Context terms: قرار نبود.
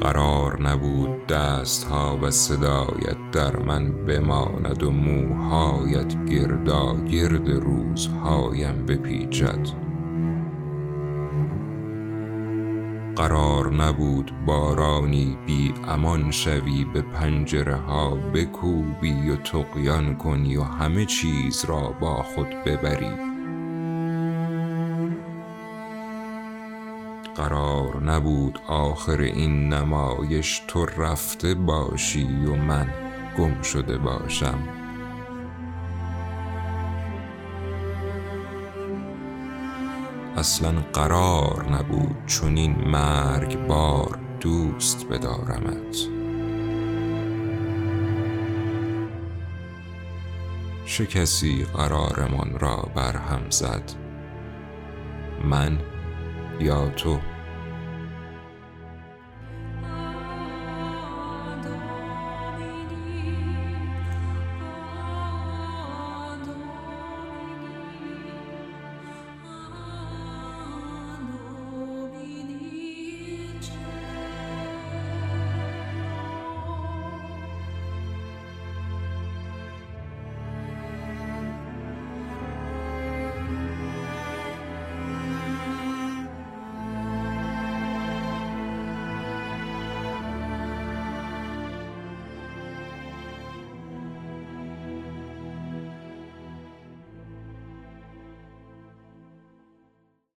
قرار نبود دستها و صدایت در من بماند و موهایت گردا گرد روزهایم بپیچد. قرار نبود بارانی بی امان شوی، به پنجره ها بکوبی و طغیان کنی و همه چیز را با خود ببری. قرار نبود آخر این نمایش تو رفته باشی و من گم شده باشم. اصلا قرار نبود چنین مرگبار دوست بدارمت. چه کسی قرارمان را برهم زد؟ من یا تو؟